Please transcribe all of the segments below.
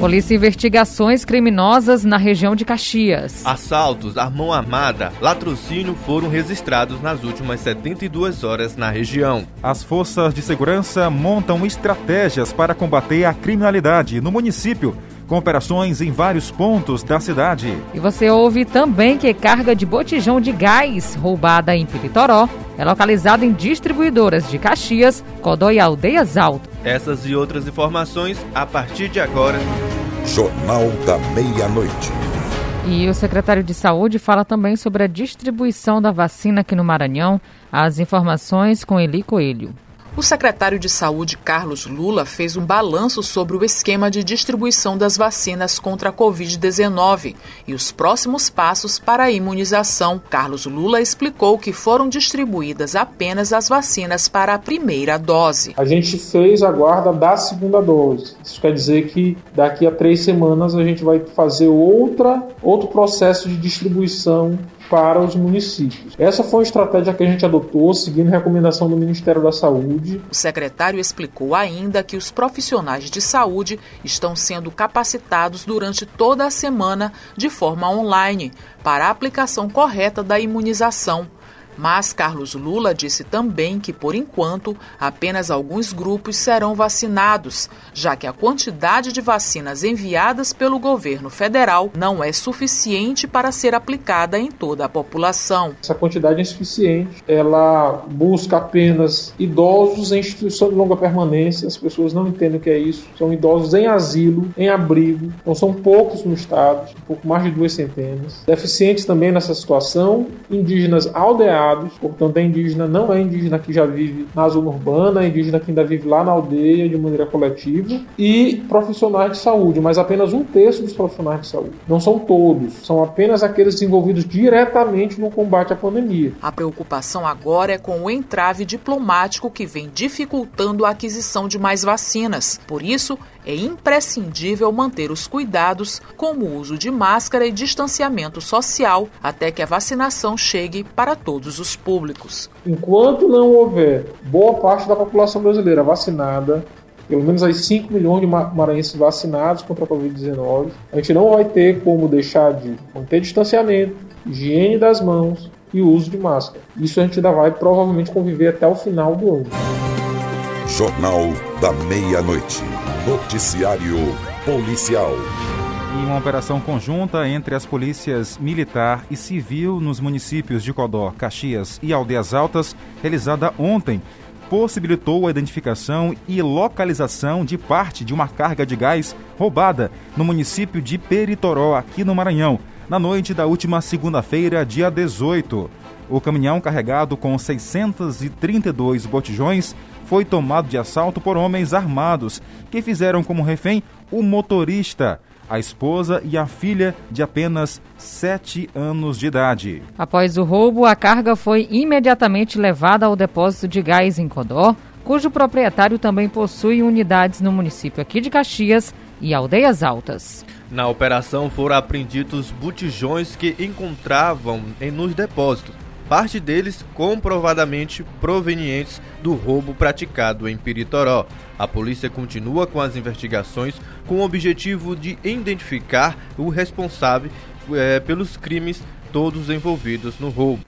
Polícia investiga ações criminosas na região de Caxias. Assaltos à mão armada, latrocínio foram registrados nas últimas 72 horas na região. As forças de segurança montam estratégias para combater a criminalidade no município, com operações em vários pontos da cidade. E você ouve também que carga de botijão de gás roubada em Peritoró é localizada em distribuidoras de Caxias, Codó e Aldeias Altas. Essas e outras informações a partir de agora. Jornal da Meia-Noite. E o secretário de Saúde fala também sobre a distribuição da vacina aqui no Maranhão. As informações com Eli Coelho. O secretário de Saúde, Carlos Lula, fez um balanço sobre o esquema de distribuição das vacinas contra a Covid-19 e os próximos passos para a imunização. Carlos Lula explicou que foram distribuídas apenas as vacinas para a primeira dose. A gente fez a guarda da segunda dose. Isso quer dizer que daqui a 3 semanas a gente vai fazer outro processo de distribuição para os municípios. Essa foi a estratégia que a gente adotou, seguindo recomendação do Ministério da Saúde. O secretário explicou ainda que os profissionais de saúde estão sendo capacitados durante toda a semana de forma online para a aplicação correta da imunização. Mas Carlos Lula disse também que, por enquanto, apenas alguns grupos serão vacinados, já que a quantidade de vacinas enviadas pelo governo federal não é suficiente para ser aplicada em toda a população. Essa quantidade é insuficiente, ela busca apenas idosos em instituição de longa permanência, as pessoas não entendem o que é isso, são idosos em asilo, em abrigo, então são poucos no estado, um pouco mais de 200. Deficientes também nessa situação, indígenas aldeados, portanto, a indígena não é indígena que já vive na zona urbana, é indígena que ainda vive lá na aldeia de maneira coletiva, e profissionais de saúde, mas apenas 1/3 dos profissionais de saúde. Não são todos, são apenas aqueles envolvidos diretamente no combate à pandemia. A preocupação agora é com o entrave diplomático que vem dificultando a aquisição de mais vacinas. Por isso, é imprescindível manter os cuidados, como o uso de máscara e distanciamento social, até que a vacinação chegue para todos os públicos. Enquanto não houver boa parte da população brasileira vacinada, pelo menos as 5 milhões de maranhenses vacinados contra a Covid-19, a gente não vai ter como deixar de manter distanciamento, higiene das mãos e uso de máscara. Isso a gente ainda vai provavelmente conviver até o final do ano. Jornal da Meia-Noite. Noticiário policial. E uma operação conjunta entre as polícias militar e civil nos municípios de Codó, Caxias e Aldeias Altas, realizada ontem, possibilitou a identificação e localização de parte de uma carga de gás roubada no município de Peritoró, aqui no Maranhão, na noite da última segunda-feira, dia 18. O caminhão carregado com 632 botijões foi tomado de assalto por homens armados, que fizeram como refém o motorista, a esposa e a filha de apenas 7 anos de idade. Após o roubo, a carga foi imediatamente levada ao depósito de gás em Codó, cujo proprietário também possui unidades no município aqui de Caxias e Aldeias Altas. Na operação foram apreendidos botijões que encontravam nos depósitos, parte deles comprovadamente provenientes do roubo praticado em Peritoró. A polícia continua com as investigações com o objetivo de identificar o responsável pelos crimes, todos envolvidos no roubo.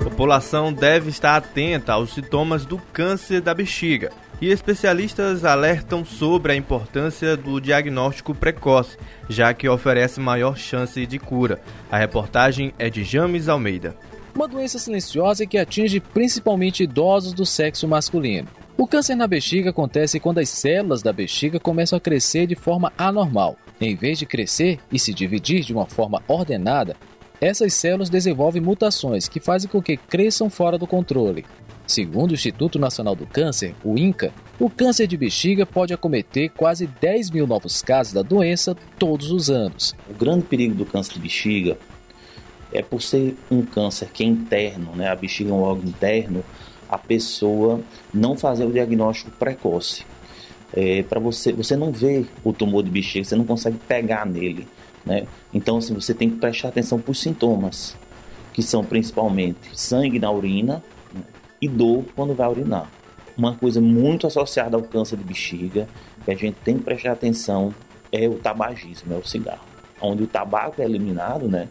A população deve estar atenta aos sintomas do câncer da bexiga. E especialistas alertam sobre a importância do diagnóstico precoce, já que oferece maior chance de cura. A reportagem é de James Almeida. Uma doença silenciosa que atinge principalmente idosos do sexo masculino. O câncer na bexiga acontece quando as células da bexiga começam a crescer de forma anormal. Em vez de crescer e se dividir de uma forma ordenada, essas células desenvolvem mutações que fazem com que cresçam fora do controle. Segundo o Instituto Nacional do Câncer, o INCA, o câncer de bexiga pode acometer quase 10 mil novos casos da doença todos os anos. O grande perigo do câncer de bexiga é por ser um câncer que é interno, né? A bexiga é um órgão interno, a pessoa não fazer o diagnóstico precoce. Você não vê o tumor de bexiga, você não consegue pegar nele, né? Então, assim, você tem que prestar atenção para os sintomas, que são principalmente sangue na urina, e dor quando vai urinar. Uma coisa muito associada ao câncer de bexiga, que a gente tem que prestar atenção, é o tabagismo, é o cigarro. Onde o tabaco é eliminado, né,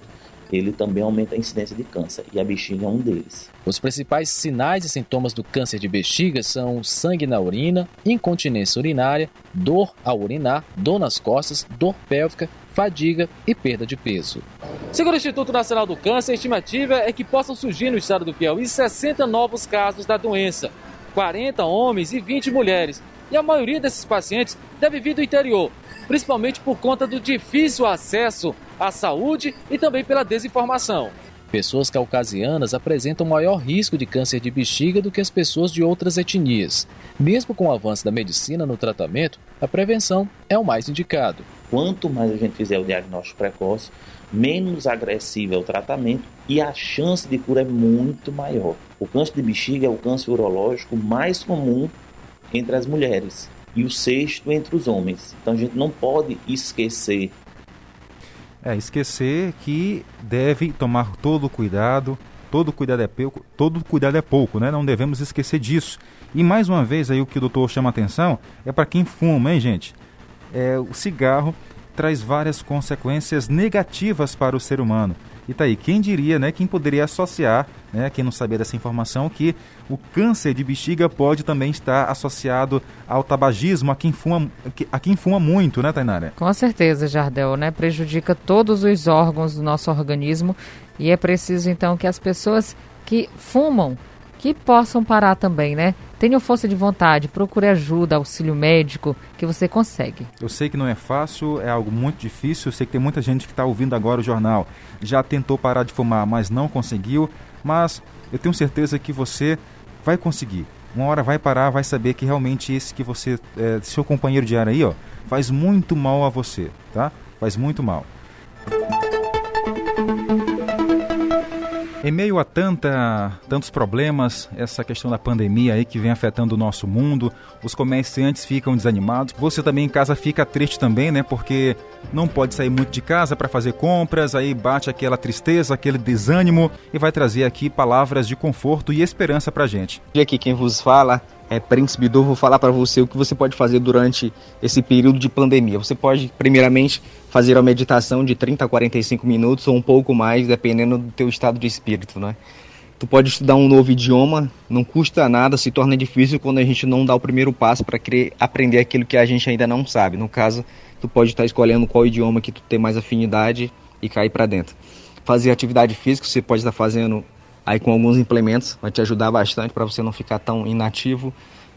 ele também aumenta a incidência de câncer, e a bexiga é um deles. Os principais sinais e sintomas do câncer de bexiga são sangue na urina, incontinência urinária, dor ao urinar, dor nas costas, dor pélvica, fadiga e perda de peso. Segundo o Instituto Nacional do Câncer, a estimativa é que possam surgir no estado do Piauí 60 novos casos da doença, 40 homens e 20 mulheres. E a maioria desses pacientes deve vir do interior, principalmente por conta do difícil acesso à saúde e também pela desinformação. Pessoas caucasianas apresentam maior risco de câncer de bexiga do que as pessoas de outras etnias. Mesmo com o avanço da medicina no tratamento, a prevenção é o mais indicado. Quanto mais a gente fizer o diagnóstico precoce, menos agressivo é o tratamento e a chance de cura é muito maior. O câncer de bexiga é o câncer urológico mais comum entre as mulheres e o sexto entre os homens. Então a gente não pode esquecer. Esquecer que deve tomar todo cuidado é pouco, né? Não devemos esquecer disso. E mais uma vez aí o que o doutor chama a atenção é para quem fuma, hein, gente? O cigarro traz várias consequências negativas para o ser humano. E tá aí, quem diria, né? Quem poderia associar, né? Quem não sabia dessa informação, que o câncer de bexiga pode também estar associado ao tabagismo, a quem fuma muito, né, Tainara? Com certeza, Jardel, né? Prejudica todos os órgãos do nosso organismo e é preciso, então, que as pessoas que fumam, que possam parar também, né? Tenham força de vontade, procure ajuda, auxílio médico, que você consegue. Eu sei que não é fácil, é algo muito difícil, eu sei que tem muita gente que está ouvindo agora o jornal, já tentou parar de fumar, mas não conseguiu, mas eu tenho certeza que você vai conseguir. Uma hora vai parar, vai saber que realmente esse que você, seu companheiro de ar aí, ó, faz muito mal a você, tá? Faz muito mal. Em meio a tantos problemas, essa questão da pandemia aí que vem afetando o nosso mundo, os comerciantes ficam desanimados, você também em casa fica triste também, né? Porque não pode sair muito de casa para fazer compras, aí bate aquela tristeza, aquele desânimo e vai trazer aqui palavras de conforto e esperança pra gente. E aqui quem vos fala é Príncipe Bidor, vou falar para você o que você pode fazer durante esse período de pandemia. Você pode, primeiramente, fazer uma meditação de 30 a 45 minutos ou um pouco mais, dependendo do teu estado de espírito, né? Tu pode estudar um novo idioma, não custa nada, se torna difícil quando a gente não dá o primeiro passo para aprender aquilo que a gente ainda não sabe. No caso, tu pode estar escolhendo qual idioma que tu tem mais afinidade e cair para dentro. Fazer atividade física, você pode estar fazendo aí com alguns implementos, vai te ajudar bastante para você não ficar tão inativo.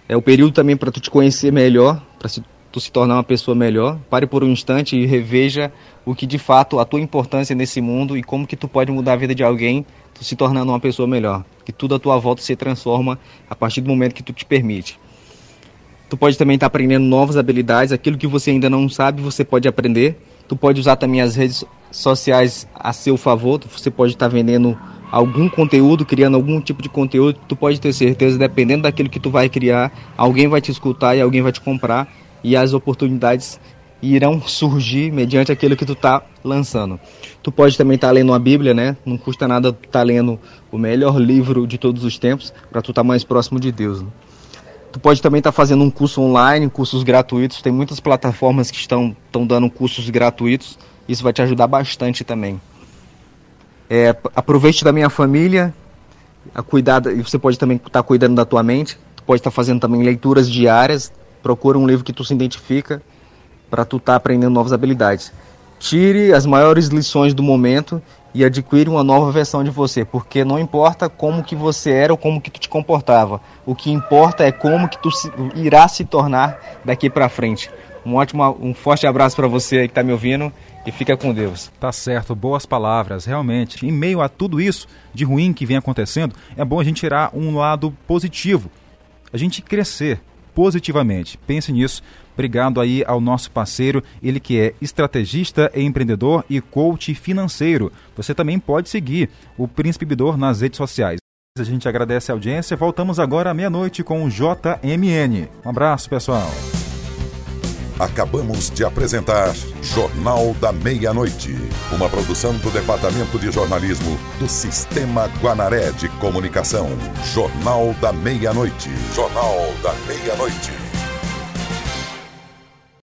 É o período também para tu te conhecer melhor, para tu se tornar uma pessoa melhor. Pare por um instante e reveja o que de fato a tua importância nesse mundo e como que tu pode mudar a vida de alguém, tu se tornando uma pessoa melhor. Que tudo à tua volta se transforma a partir do momento que tu te permite. Tu pode também estar aprendendo novas habilidades, aquilo que você ainda não sabe, você pode aprender. Tu pode usar também as redes sociais a seu favor, você pode estar vendendo algum conteúdo, criando algum tipo de conteúdo, tu pode ter certeza, dependendo daquilo que tu vai criar, alguém vai te escutar e alguém vai te comprar e as oportunidades irão surgir mediante aquilo que tu tá lançando. Tu pode também estar lendo a Bíblia, né? Não custa nada tu tá lendo o melhor livro de todos os tempos para tu tá mais próximo de Deus, né? Tu pode também estar fazendo um curso online, cursos gratuitos, tem muitas plataformas que estão dando cursos gratuitos, isso vai te ajudar bastante também. Aproveite da minha família, você pode também estar cuidando da tua mente, tu pode estar fazendo também leituras diárias, procura um livro que tu se identifica para tu estar aprendendo novas habilidades. Tire as maiores lições do momento e adquire uma nova versão de você, porque não importa como que você era ou como que tu te comportava, o que importa é como que tu irá se tornar daqui para frente. Um forte abraço para você aí que está me ouvindo e fica com Deus. Tá certo, boas palavras, realmente. Em meio a tudo isso de ruim que vem acontecendo, é bom a gente tirar um lado positivo, a gente crescer positivamente. Pense nisso. Obrigado aí ao nosso parceiro, ele que é estrategista, empreendedor e coach financeiro. Você também pode seguir o Príncipe Bidor nas redes sociais. A gente agradece a audiência. Voltamos agora à meia-noite com o JMN. Um abraço, pessoal. Acabamos de apresentar Jornal da Meia-Noite, uma produção do Departamento de Jornalismo do Sistema Guanaré de Comunicação. Jornal da Meia-Noite. Jornal da Meia-Noite.